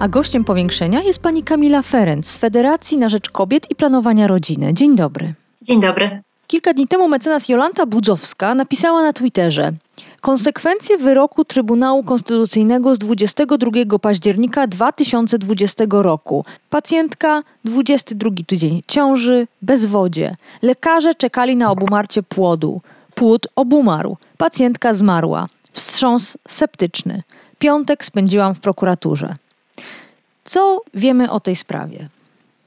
A gościem powiększenia jest pani Kamila Ferenc z Federacji na Rzecz Kobiet i Planowania Rodziny. Dzień dobry. Dzień dobry. Kilka dni temu mecenas Jolanta Budzowska napisała na Twitterze: konsekwencje wyroku Trybunału Konstytucyjnego z 22 października 2020 roku. Pacjentka, 22 tydzień ciąży, bezwodzie. Lekarze czekali na obumarcie płodu. Płód obumarł. Pacjentka zmarła. Wstrząs septyczny. Piątek spędziłam w prokuraturze. Co wiemy o tej sprawie?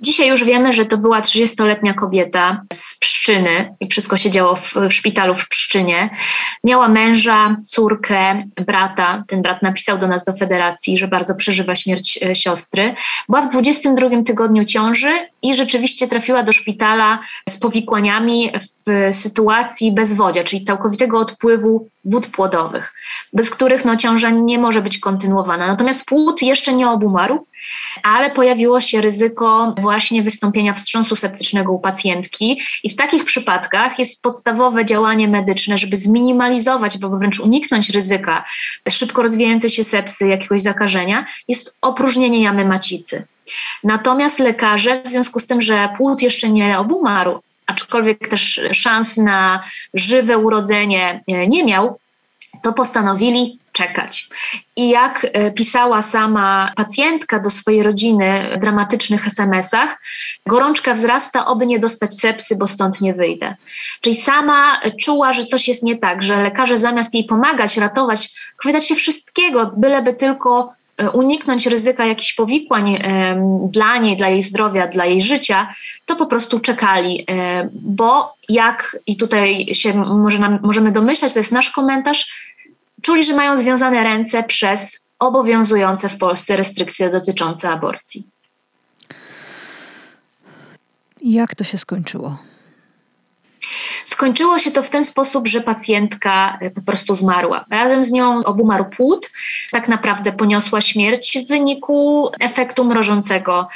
Dzisiaj już wiemy, że to była 30-letnia kobieta z Pszczyny i wszystko się działo w szpitalu w Pszczynie. Miała męża, córkę, brata. Ten brat napisał do nas, do federacji, że bardzo przeżywa śmierć siostry. Była w 22 tygodniu ciąży i rzeczywiście trafiła do szpitala z powikłaniami w sytuacji bezwodzia, czyli całkowitego odpływu wód płodowych, bez których ciąża nie może być kontynuowana. Natomiast płód jeszcze nie obumarł, ale pojawiło się ryzyko właśnie wystąpienia wstrząsu septycznego u pacjentki i w takich przypadkach jest podstawowe działanie medyczne, żeby zminimalizować, bo wręcz uniknąć ryzyka szybko rozwijającej się sepsy, jakiegoś zakażenia, jest opróżnienie jamy macicy. Natomiast lekarze, w związku z tym, że płód jeszcze nie obumarł, aczkolwiek też szans na żywe urodzenie nie miał, to postanowili czekać. I jak pisała sama pacjentka do swojej rodziny w dramatycznych SMS-ach, gorączka wzrasta, oby nie dostać sepsy, bo stąd nie wyjdę. Czyli sama czuła, że coś jest nie tak, że lekarze zamiast jej pomagać, ratować, chwytać się wszystkiego, byleby tylko uniknąć ryzyka jakichś powikłań dla niej, dla jej zdrowia, dla jej życia, to po prostu czekali, bo jak, i tutaj się możemy domyślać, to jest nasz komentarz, czuli, że mają związane ręce przez obowiązujące w Polsce restrykcje dotyczące aborcji. Jak to się skończyło? Skończyło się to w ten sposób, że pacjentka po prostu zmarła. Razem z nią obumarł płód, tak naprawdę poniosła śmierć w wyniku efektu mrożącego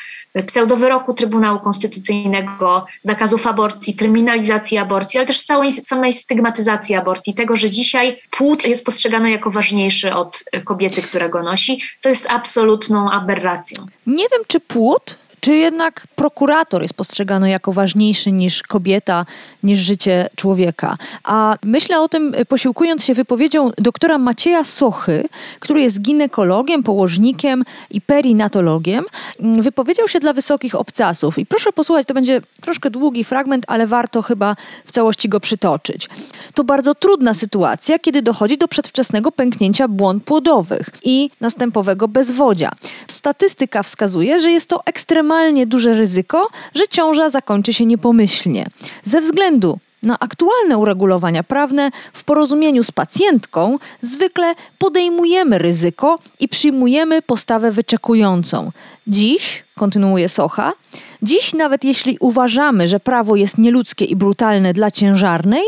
pseudowyroku Trybunału Konstytucyjnego, zakazów aborcji, kryminalizacji aborcji, ale też całej samej stygmatyzacji aborcji, tego, że dzisiaj płód jest postrzegany jako ważniejszy od kobiety, która go nosi, co jest absolutną aberracją. Nie wiem, czy płód, czy jednak prokurator jest postrzegany jako ważniejszy niż kobieta, niż życie człowieka? A myślę o tym, posiłkując się wypowiedzią doktora Macieja Sochy, który jest ginekologiem, położnikiem i perinatologiem. Wypowiedział się dla Wysokich Obcasów. I proszę posłuchać, to będzie troszkę długi fragment, ale warto chyba w całości go przytoczyć. To bardzo trudna sytuacja, kiedy dochodzi do przedwczesnego pęknięcia błąd płodowych i następowego bezwodzia. Statystyka wskazuje, że jest to ekstremalnie duże ryzyko, że ciąża zakończy się niepomyślnie. Ze względu na aktualne uregulowania prawne w porozumieniu z pacjentką zwykle podejmujemy ryzyko i przyjmujemy postawę wyczekującą. Dziś, kontynuuje Socha, dziś nawet jeśli uważamy, że prawo jest nieludzkie i brutalne dla ciężarnej,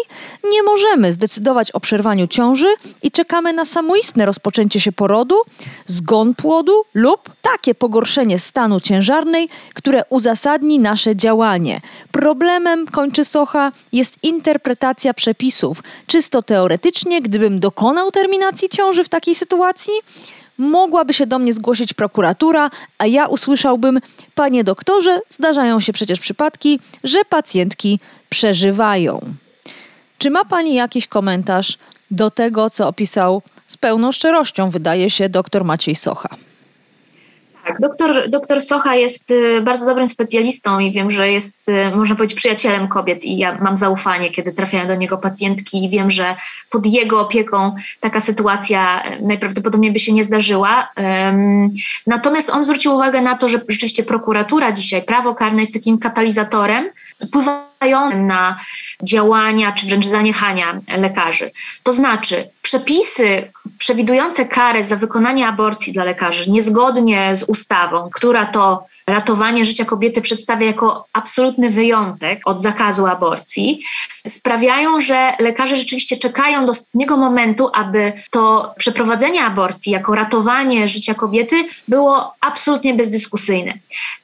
nie możemy zdecydować o przerwaniu ciąży i czekamy na samoistne rozpoczęcie się porodu, zgon płodu lub takie pogorszenie stanu ciężarnej, które uzasadni nasze działanie. Problemem, kończy Socha, jest interpretacja przepisów. Czysto teoretycznie, gdybym dokonał terminacji ciąży w takiej sytuacji, mogłaby się do mnie zgłosić prokuratura, a ja usłyszałbym: panie doktorze, zdarzają się przecież przypadki, że pacjentki przeżywają. Czy ma pani jakiś komentarz do tego, co opisał z pełną szczerością, wydaje się, dr Maciej Socha? Tak, doktor Socha jest bardzo dobrym specjalistą i wiem, że jest, można powiedzieć, przyjacielem kobiet i ja mam zaufanie, kiedy trafiają do niego pacjentki i wiem, że pod jego opieką taka sytuacja najprawdopodobniej by się nie zdarzyła. Natomiast on zwrócił uwagę na to, że rzeczywiście prokuratura dzisiaj, prawo karne jest takim katalizatorem, wpływa na działania czy wręcz zaniechania lekarzy. To znaczy przepisy przewidujące karę za wykonanie aborcji dla lekarzy niezgodnie z ustawą, która to ratowanie życia kobiety przedstawia jako absolutny wyjątek od zakazu aborcji, sprawiają, że lekarze rzeczywiście czekają do ostatniego momentu, aby to przeprowadzenie aborcji jako ratowanie życia kobiety było absolutnie bezdyskusyjne.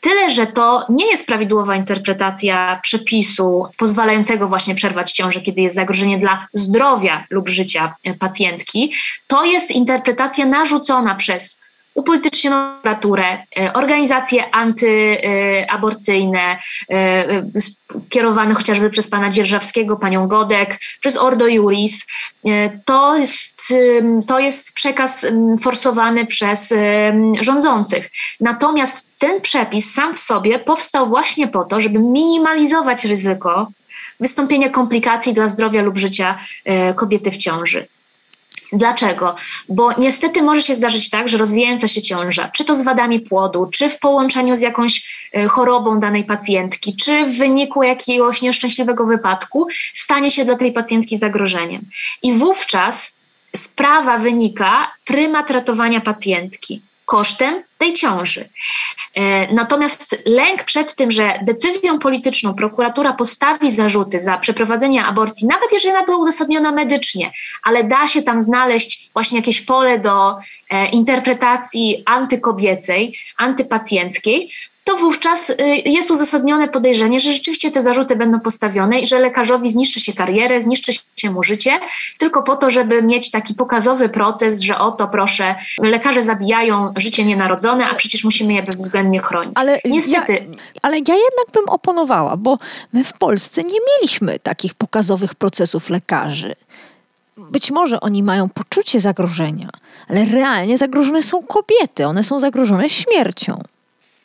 Tyle, że to nie jest prawidłowa interpretacja przepisu pozwalającego właśnie przerwać ciążę, kiedy jest zagrożenie dla zdrowia lub życia pacjentki. To jest interpretacja narzucona przez upolitycznioną literaturę, organizacje antyaborcyjne kierowane chociażby przez pana Dzierżawskiego, panią Godek, przez Ordo Juris. To jest przekaz forsowany przez rządzących. Natomiast ten przepis sam w sobie powstał właśnie po to, żeby minimalizować ryzyko wystąpienia komplikacji dla zdrowia lub życia kobiety w ciąży. Dlaczego? Bo niestety może się zdarzyć tak, że rozwijająca się ciąża, czy to z wadami płodu, czy w połączeniu z jakąś chorobą danej pacjentki, czy w wyniku jakiegoś nieszczęśliwego wypadku, stanie się dla tej pacjentki zagrożeniem. I wówczas sprawa wynika prymat ratowania pacjentki kosztem tej ciąży. Natomiast lęk przed tym, że decyzją polityczną prokuratura postawi zarzuty za przeprowadzenie aborcji, nawet jeżeli ona była uzasadniona medycznie, ale da się tam znaleźć właśnie jakieś pole do interpretacji antykobiecej, antypacjenckiej, to wówczas jest uzasadnione podejrzenie, że rzeczywiście te zarzuty będą postawione i że lekarzowi zniszczy się karierę, zniszczy się mu życie, tylko po to, żeby mieć taki pokazowy proces, że oto proszę, lekarze zabijają życie nienarodzone, a przecież musimy je bezwzględnie chronić. Ale ja jednak bym oponowała, bo my w Polsce nie mieliśmy takich pokazowych procesów lekarzy. Być może oni mają poczucie zagrożenia, ale realnie zagrożone są kobiety, one są zagrożone śmiercią.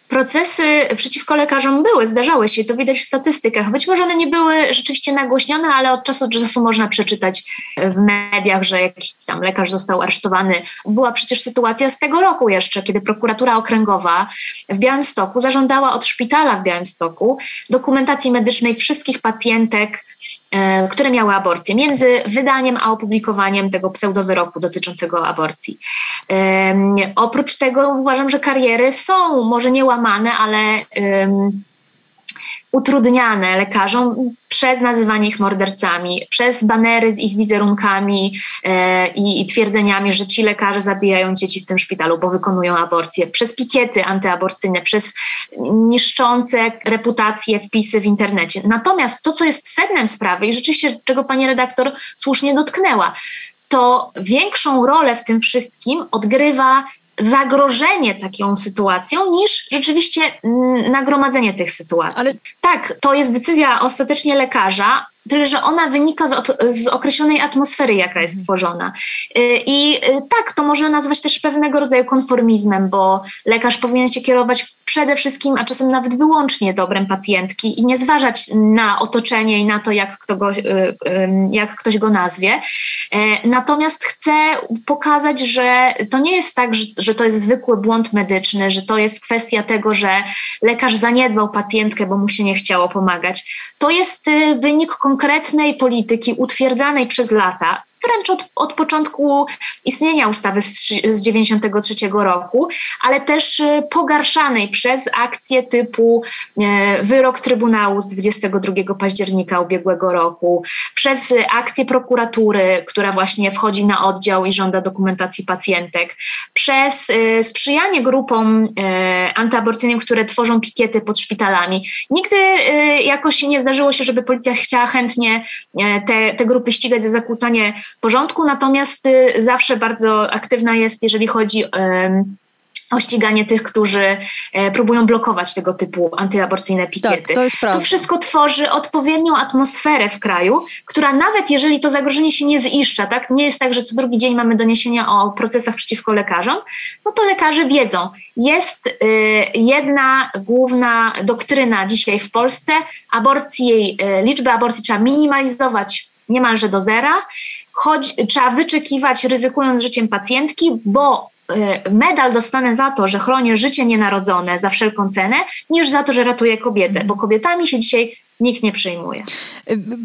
Procesy przeciwko lekarzom zdarzały się, to widać w statystykach. Być może one nie były rzeczywiście nagłośnione, ale od czasu do czasu można przeczytać w mediach, że jakiś tam lekarz został aresztowany. Była przecież sytuacja z tego roku jeszcze, kiedy prokuratura okręgowa w Białymstoku zażądała od szpitala w Białymstoku dokumentacji medycznej wszystkich pacjentek, które miały aborcję, między wydaniem a opublikowaniem tego pseudowyroku dotyczącego aborcji. Oprócz tego uważam, że kariery są może nie łamane, ale utrudniane lekarzom przez nazywanie ich mordercami, przez banery z ich wizerunkami i twierdzeniami, że ci lekarze zabijają dzieci w tym szpitalu, bo wykonują aborcję, przez pikiety antyaborcyjne, przez niszczące reputację wpisy w internecie. Natomiast to, co jest sednem sprawy i rzeczywiście, czego pani redaktor słusznie dotknęła, to większą rolę w tym wszystkim odgrywa zagrożenie taką sytuacją niż rzeczywiście nagromadzenie tych sytuacji. Ale... Tak, to jest decyzja ostatecznie lekarza, tyle że ona wynika z określonej atmosfery, jaka jest tworzona. I tak, to można nazwać też pewnego rodzaju konformizmem, bo lekarz powinien się kierować przede wszystkim, a czasem nawet wyłącznie dobrem pacjentki i nie zważać na otoczenie i na to, jak ktoś go nazwie. Natomiast chcę pokazać, że to nie jest tak, że to jest zwykły błąd medyczny, że to jest kwestia tego, że lekarz zaniedbał pacjentkę, bo mu się nie chciało pomagać. To jest wynik konkretnej polityki utwierdzanej przez lata, wręcz od początku istnienia ustawy z 93 roku, ale też pogarszanej przez akcje typu wyrok Trybunału z 22 października ubiegłego roku, przez akcje prokuratury, która właśnie wchodzi na oddział i żąda dokumentacji pacjentek, przez sprzyjanie grupom antyaborcyjnym, które tworzą pikiety pod szpitalami. Nigdy jakoś nie zdarzyło się, żeby policja chciała chętnie te grupy ścigać za zakłócanie porządku, natomiast zawsze bardzo aktywna jest, jeżeli chodzi o ściganie tych, którzy próbują blokować tego typu antyaborcyjne pikiety. Tak, to jest prawda. To wszystko tworzy odpowiednią atmosferę w kraju, która nawet jeżeli to zagrożenie się nie ziszcza, tak? Nie jest tak, że co drugi dzień mamy doniesienia o procesach przeciwko lekarzom, no to lekarze wiedzą. Jest jedna główna doktryna dzisiaj w Polsce, liczbę aborcji trzeba minimalizować niemalże do zera, trzeba wyczekiwać, ryzykując życiem pacjentki, bo medal dostanę za to, że chronię życie nienarodzone za wszelką cenę, niż za to, że ratuję kobietę, bo kobietami się dzisiaj nikt nie przyjmuje.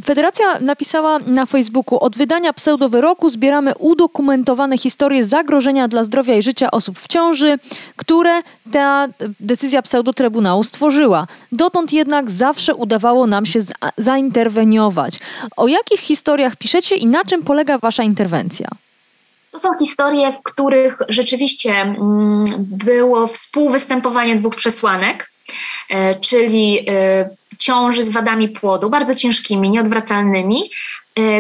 Federacja napisała na Facebooku: od wydania pseudowyroku zbieramy udokumentowane historie zagrożenia dla zdrowia i życia osób w ciąży, które ta decyzja pseudotrybunału stworzyła. Dotąd jednak zawsze udawało nam się zainterweniować. O jakich historiach piszecie i na czym polega wasza interwencja? To są historie, w których rzeczywiście było współwystępowanie dwóch przesłanek, czyli ciąży z wadami płodu, bardzo ciężkimi, nieodwracalnymi,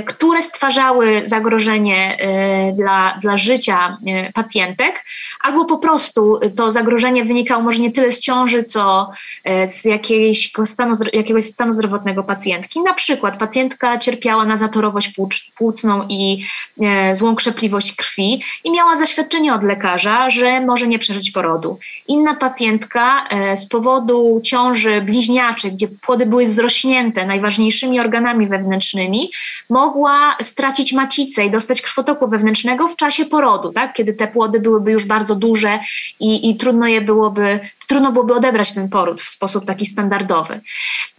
które stwarzały zagrożenie dla życia pacjentek, albo po prostu to zagrożenie wynikało może nie tyle z ciąży, co z jakiegoś stanu zdrowotnego pacjentki. Na przykład pacjentka cierpiała na zatorowość płucną i złą krzepliwość krwi i miała zaświadczenie od lekarza, że może nie przeżyć porodu. Inna pacjentka z powodu ciąży bliźniaczej, gdzie płody były zrośnięte najważniejszymi organami wewnętrznymi, mogła stracić macicę i dostać krwotoku wewnętrznego w czasie porodu, tak? Kiedy te płody byłyby już bardzo duże i trudno byłoby odebrać ten poród w sposób taki standardowy.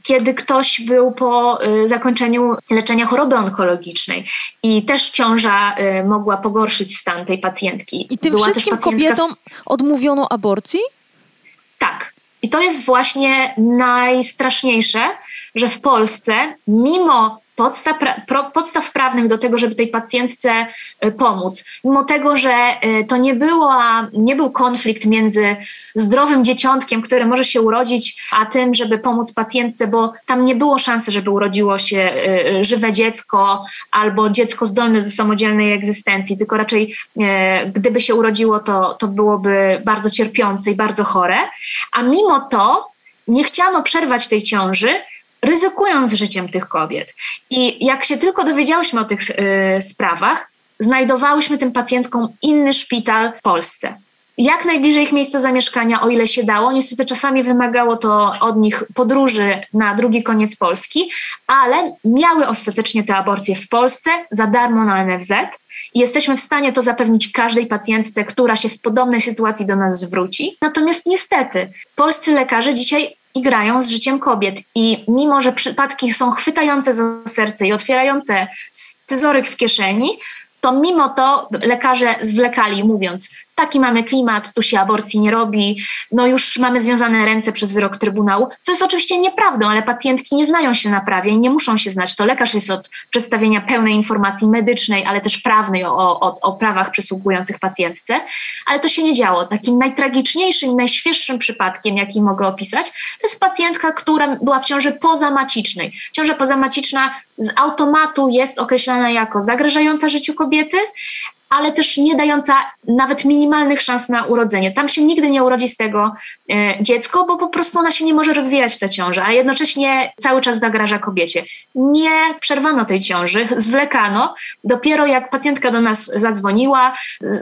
Kiedy ktoś był po zakończeniu leczenia choroby onkologicznej i też ciąża mogła pogorszyć stan tej pacjentki. I tym wszystkim kobietom odmówiono aborcji? Tak. I to jest właśnie najstraszniejsze, że w Polsce mimo podstaw prawnych do tego, żeby tej pacjentce pomóc. Mimo tego, że to nie był konflikt między zdrowym dzieciątkiem, które może się urodzić, a tym, żeby pomóc pacjentce, bo tam nie było szansy, żeby urodziło się żywe dziecko albo dziecko zdolne do samodzielnej egzystencji, tylko raczej gdyby się urodziło, to byłoby bardzo cierpiące i bardzo chore. A mimo to nie chciano przerwać tej ciąży, ryzykując życiem tych kobiet. I jak się tylko dowiedziałyśmy o tych sprawach, znajdowałyśmy tym pacjentkom inny szpital w Polsce. Jak najbliżej ich miejsca zamieszkania, o ile się dało. Niestety czasami wymagało to od nich podróży na drugi koniec Polski, ale miały ostatecznie te aborcje w Polsce za darmo na NFZ i jesteśmy w stanie to zapewnić każdej pacjentce, która się w podobnej sytuacji do nas zwróci. Natomiast niestety polscy lekarze dzisiaj igrają z życiem kobiet i mimo, że przypadki są chwytające za serce i otwierające scyzoryk w kieszeni, to mimo to lekarze zwlekali, mówiąc: taki mamy klimat, tu się aborcji nie robi, no już mamy związane ręce przez wyrok Trybunału, co jest oczywiście nieprawdą, ale pacjentki nie znają się na prawie i nie muszą się znać. To lekarz jest od przedstawienia pełnej informacji medycznej, ale też prawnej o prawach przysługujących pacjentce, ale to się nie działo. Takim najtragiczniejszym, najświeższym przypadkiem, jaki mogę opisać, to jest pacjentka, która była w ciąży pozamacicznej. Ciąża pozamaciczna z automatu jest określana jako zagrażająca życiu kobiety, ale też nie dająca nawet minimalnych szans na urodzenie. Tam się nigdy nie urodzi z tego dziecko, bo po prostu ona się nie może rozwijać, ta ciąża, a jednocześnie cały czas zagraża kobiecie. Nie przerwano tej ciąży, zwlekano. Dopiero jak pacjentka do nas zadzwoniła,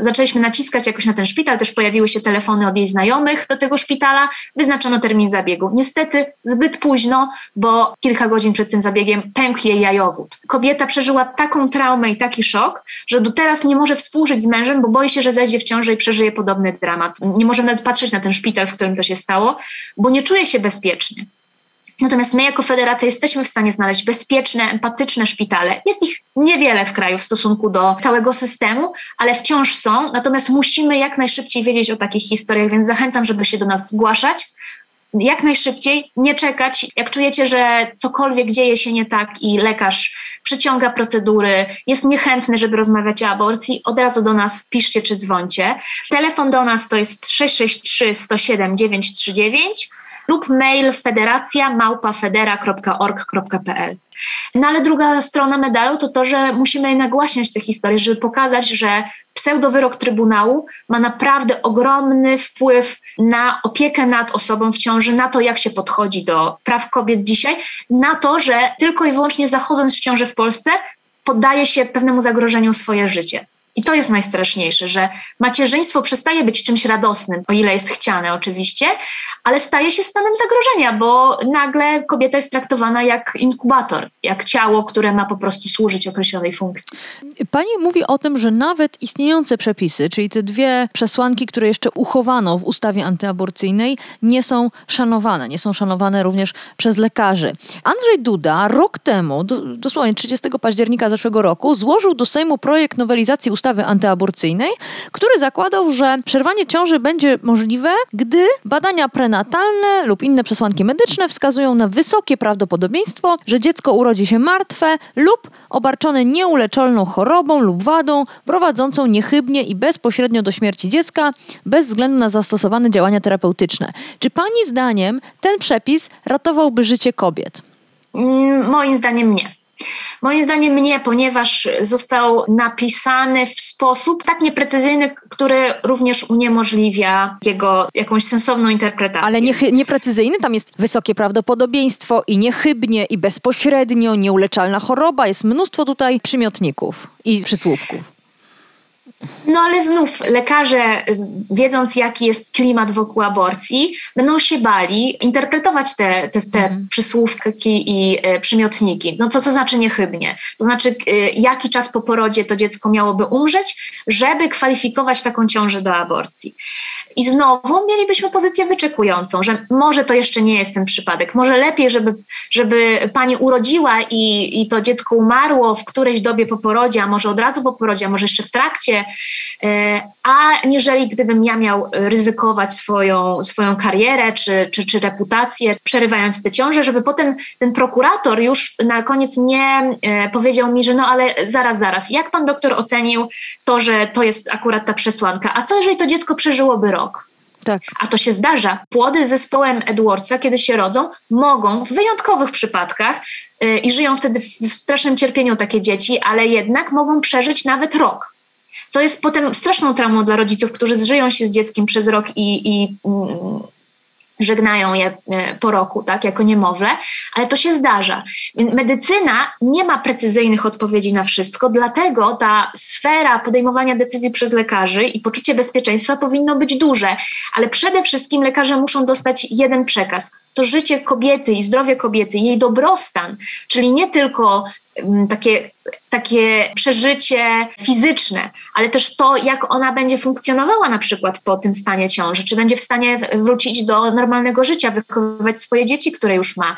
zaczęliśmy naciskać jakoś na ten szpital, też pojawiły się telefony od jej znajomych do tego szpitala, wyznaczono termin zabiegu. Niestety zbyt późno, bo kilka godzin przed tym zabiegiem pękł jej jajowód. Kobieta przeżyła taką traumę i taki szok, że do teraz nie może współżyć z mężem, bo boi się, że zajdzie w ciążę i przeżyje podobny dramat. Nie możemy nawet patrzeć na ten szpital, w którym to się stało, bo nie czuje się bezpiecznie. Natomiast my jako federacja jesteśmy w stanie znaleźć bezpieczne, empatyczne szpitale. Jest ich niewiele w kraju w stosunku do całego systemu, ale wciąż są. Natomiast musimy jak najszybciej wiedzieć o takich historiach, więc zachęcam, żeby się do nas zgłaszać. Jak najszybciej, nie czekać. Jak czujecie, że cokolwiek dzieje się nie tak i lekarz przeciąga procedury, jest niechętny, żeby rozmawiać o aborcji, od razu do nas piszcie czy dzwońcie. Telefon do nas to jest 663 107 939 lub mail federacja@federa.org.pl. No ale druga strona medalu to to, że musimy nagłaśniać te historie, żeby pokazać, że pseudowyrok Trybunału ma naprawdę ogromny wpływ na opiekę nad osobą w ciąży, na to, jak się podchodzi do praw kobiet dzisiaj, na to, że tylko i wyłącznie zachodząc w ciąży w Polsce poddaje się pewnemu zagrożeniu swoje życie. I to jest najstraszniejsze, że macierzyństwo przestaje być czymś radosnym, o ile jest chciane oczywiście, ale staje się stanem zagrożenia, bo nagle kobieta jest traktowana jak inkubator, jak ciało, które ma po prostu służyć określonej funkcji. Pani mówi o tym, że nawet istniejące przepisy, czyli te dwie przesłanki, które jeszcze uchowano w ustawie antyaborcyjnej, nie są szanowane również przez lekarzy. Andrzej Duda rok temu, dosłownie 30 października zeszłego roku, złożył do Sejmu projekt nowelizacji ustawy antyaborcyjnej, który zakładał, że przerwanie ciąży będzie możliwe, gdy badania prenatalne lub inne przesłanki medyczne wskazują na wysokie prawdopodobieństwo, że dziecko urodzi się martwe lub obarczone nieuleczalną chorobą lub wadą prowadzącą niechybnie i bezpośrednio do śmierci dziecka bez względu na zastosowane działania terapeutyczne. Czy pani zdaniem ten przepis ratowałby życie kobiet? Moim zdaniem nie. Moim zdaniem nie, ponieważ został napisany w sposób tak nieprecyzyjny, który również uniemożliwia jego jakąś sensowną interpretację. Ale nieprecyzyjny? Tam jest wysokie prawdopodobieństwo i niechybnie, i bezpośrednio, nieuleczalna choroba. Jest mnóstwo tutaj przymiotników i przysłówków. No ale znów lekarze, wiedząc jaki jest klimat wokół aborcji, będą się bali interpretować te przysłówki i przymiotniki. No to co znaczy niechybnie? To znaczy jaki czas po porodzie to dziecko miałoby umrzeć, żeby kwalifikować taką ciążę do aborcji. I znowu mielibyśmy pozycję wyczekującą, że może to jeszcze nie jest ten przypadek. Może lepiej, żeby pani urodziła i to dziecko umarło w którejś dobie po porodzie, a może od razu po porodzie, a może jeszcze w trakcie, a niżeli gdybym ja miał ryzykować swoją karierę czy reputację, przerywając tę ciążę, żeby potem ten prokurator już na koniec nie powiedział mi, że no ale zaraz, jak pan doktor ocenił to, że to jest akurat ta przesłanka, a co jeżeli to dziecko przeżyłoby rok? Tak. A to się zdarza. Płody z zespołem Edwardsa, kiedy się rodzą, mogą w wyjątkowych przypadkach i żyją wtedy w strasznym cierpieniu takie dzieci, ale jednak mogą przeżyć nawet rok. Co jest potem straszną traumą dla rodziców, którzy zżyją się z dzieckiem przez rok i żegnają je po roku, tak, jako niemowlę, ale to się zdarza. Medycyna nie ma precyzyjnych odpowiedzi na wszystko, dlatego ta sfera podejmowania decyzji przez lekarzy i poczucie bezpieczeństwa powinno być duże, ale przede wszystkim lekarze muszą dostać jeden przekaz. To życie kobiety i zdrowie kobiety, jej dobrostan, czyli nie tylko takie przeżycie fizyczne, ale też to, jak ona będzie funkcjonowała na przykład po tym stanie ciąży, czy będzie w stanie wrócić do normalnego życia, wychowywać swoje dzieci, które już ma.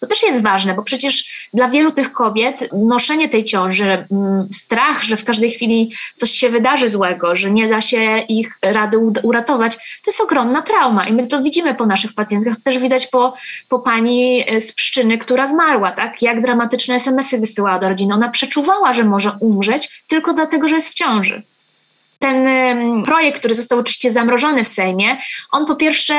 To też jest ważne, bo przecież dla wielu tych kobiet noszenie tej ciąży, strach, że w każdej chwili coś się wydarzy złego, że nie da się ich rady uratować, to jest ogromna trauma i my to widzimy po naszych pacjentkach, to też widać po pani z Pszczyny, która zmarła, tak? Jak dramatyczne SMS-y wysyłała do rodziny. Ona przeczuwała, że może umrzeć tylko dlatego, że jest w ciąży. Ten projekt, który został oczywiście zamrożony w Sejmie, on po pierwsze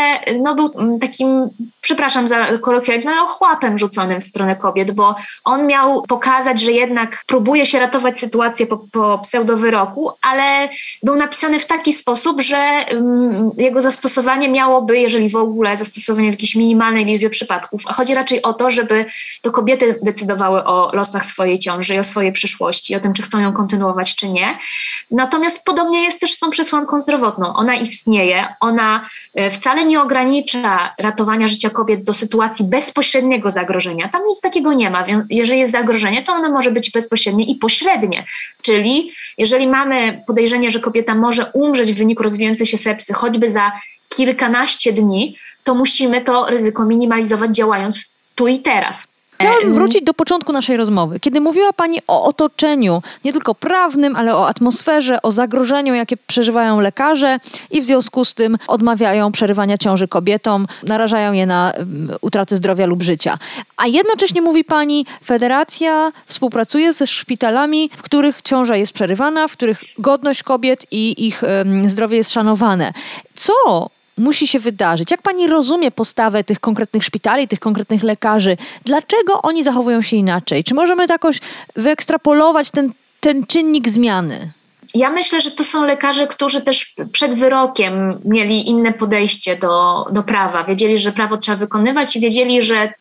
był takim, przepraszam za kolokwializm, ale ochłapem rzuconym w stronę kobiet, bo on miał pokazać, że jednak próbuje się ratować sytuację po pseudowyroku, ale był napisany w taki sposób, że jego zastosowanie miałoby, jeżeli w ogóle zastosowanie w jakiejś minimalnej liczbie przypadków, a chodzi raczej o to, żeby to kobiety decydowały o losach swojej ciąży i o swojej przyszłości, o tym, czy chcą ją kontynuować, czy nie. Natomiast podobnie jest też z tą przesłanką zdrowotną. Ona istnieje, ona wcale nie ogranicza ratowania życia kobiet do sytuacji bezpośredniego zagrożenia. Tam nic takiego nie ma. Jeżeli jest zagrożenie, to ono może być bezpośrednie i pośrednie. Czyli jeżeli mamy podejrzenie, że kobieta może umrzeć w wyniku rozwijającej się sepsy choćby za kilkanaście dni, to musimy to ryzyko minimalizować, działając tu i teraz. Chciałabym wrócić do początku naszej rozmowy, kiedy mówiła Pani o otoczeniu, nie tylko prawnym, ale o atmosferze, o zagrożeniu, jakie przeżywają lekarze i w związku z tym odmawiają przerywania ciąży kobietom, narażają je na utratę zdrowia lub życia. A jednocześnie mówi Pani, Federacja współpracuje ze szpitalami, w których ciąża jest przerywana, w których godność kobiet i ich zdrowie jest szanowane. Co musi się wydarzyć? Jak pani rozumie postawę tych konkretnych szpitali, tych konkretnych lekarzy? Dlaczego oni zachowują się inaczej? Czy możemy jakoś wyekstrapolować ten czynnik zmiany? Ja myślę, że to są lekarze, którzy też przed wyrokiem mieli inne podejście do prawa. Wiedzieli, że prawo trzeba wykonywać i wiedzieli, że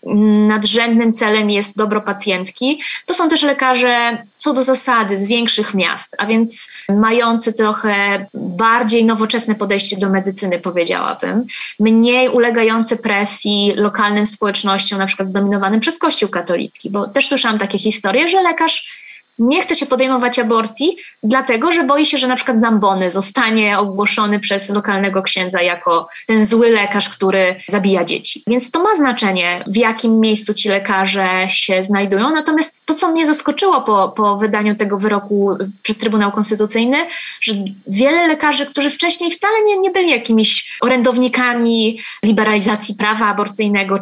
nadrzędnym celem jest dobro pacjentki. To są też lekarze co do zasady z większych miast, a więc mający trochę bardziej nowoczesne podejście do medycyny, powiedziałabym. Mniej ulegające presji lokalnym społecznościom, na przykład zdominowanym przez Kościół katolicki, bo też słyszałam takie historie, że lekarz nie chce się podejmować aborcji, dlatego że boi się, że na przykład Zambony zostanie ogłoszony przez lokalnego księdza jako ten zły lekarz, który zabija dzieci. Więc to ma znaczenie, w jakim miejscu ci lekarze się znajdują. Natomiast to, co mnie zaskoczyło po wydaniu tego wyroku przez Trybunał Konstytucyjny, że wiele lekarzy, którzy wcześniej wcale nie byli jakimiś orędownikami liberalizacji prawa aborcyjnego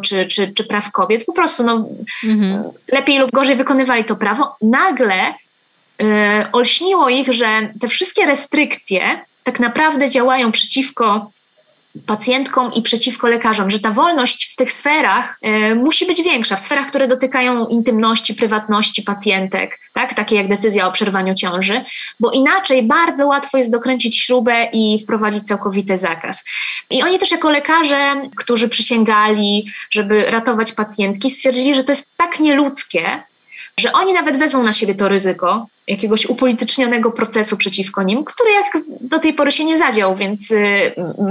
czy praw kobiet, po prostu lepiej lub gorzej wykonywali to prawo, nagle olśniło ich, że te wszystkie restrykcje tak naprawdę działają przeciwko pacjentkom i przeciwko lekarzom, że ta wolność w tych sferach musi być większa, w sferach, które dotykają intymności, prywatności pacjentek, tak? Takie jak decyzja o przerwaniu ciąży, bo inaczej bardzo łatwo jest dokręcić śrubę i wprowadzić całkowity zakaz. I oni też jako lekarze, którzy przysięgali, żeby ratować pacjentki, stwierdzili, że to jest tak nieludzkie, że oni nawet wezmą na siebie to ryzyko jakiegoś upolitycznionego procesu przeciwko nim, który jak do tej pory się nie zadział, więc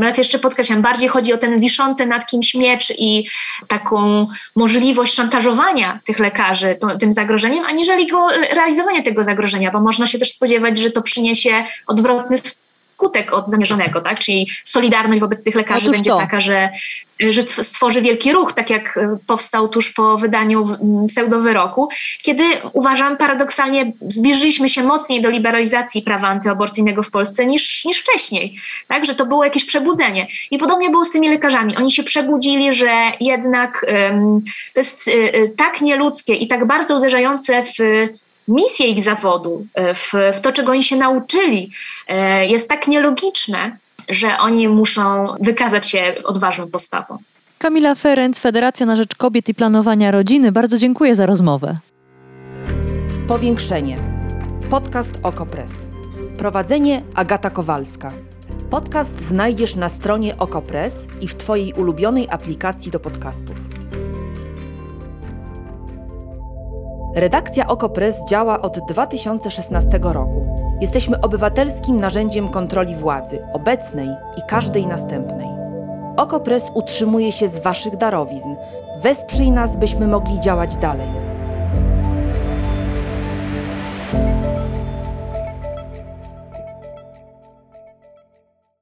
raz jeszcze podkreślam, bardziej chodzi o ten wiszący nad kimś miecz i taką możliwość szantażowania tych lekarzy tym zagrożeniem, aniżeli realizowanie tego zagrożenia, bo można się też spodziewać, że to przyniesie odwrotny skutek od zamierzonego, tak? Czyli solidarność wobec tych lekarzy będzie taka, że stworzy wielki ruch, tak jak powstał tuż po wydaniu pseudowyroku, kiedy uważam paradoksalnie zbliżyliśmy się mocniej do liberalizacji prawa antyaborcyjnego w Polsce niż wcześniej, tak? Że to było jakieś przebudzenie. I podobnie było z tymi lekarzami. Oni się przebudzili, że jednak to jest tak nieludzkie i tak bardzo uderzające w misję ich zawodu, w to, czego oni się nauczyli, jest tak nielogiczne, że oni muszą wykazać się odważną postawą. Kamila Ferenc, Federacja na Rzecz Kobiet i Planowania Rodziny. Bardzo dziękuję za rozmowę. Powiększenie. Podcast OKO Press. Prowadzenie Agata Kowalska. Podcast znajdziesz na stronie OKO Press i w Twojej ulubionej aplikacji do podcastów. Redakcja OKO Press działa od 2016 roku. Jesteśmy obywatelskim narzędziem kontroli władzy, obecnej i każdej następnej. OKO Press utrzymuje się z Waszych darowizn. Wesprzyj nas, byśmy mogli działać dalej.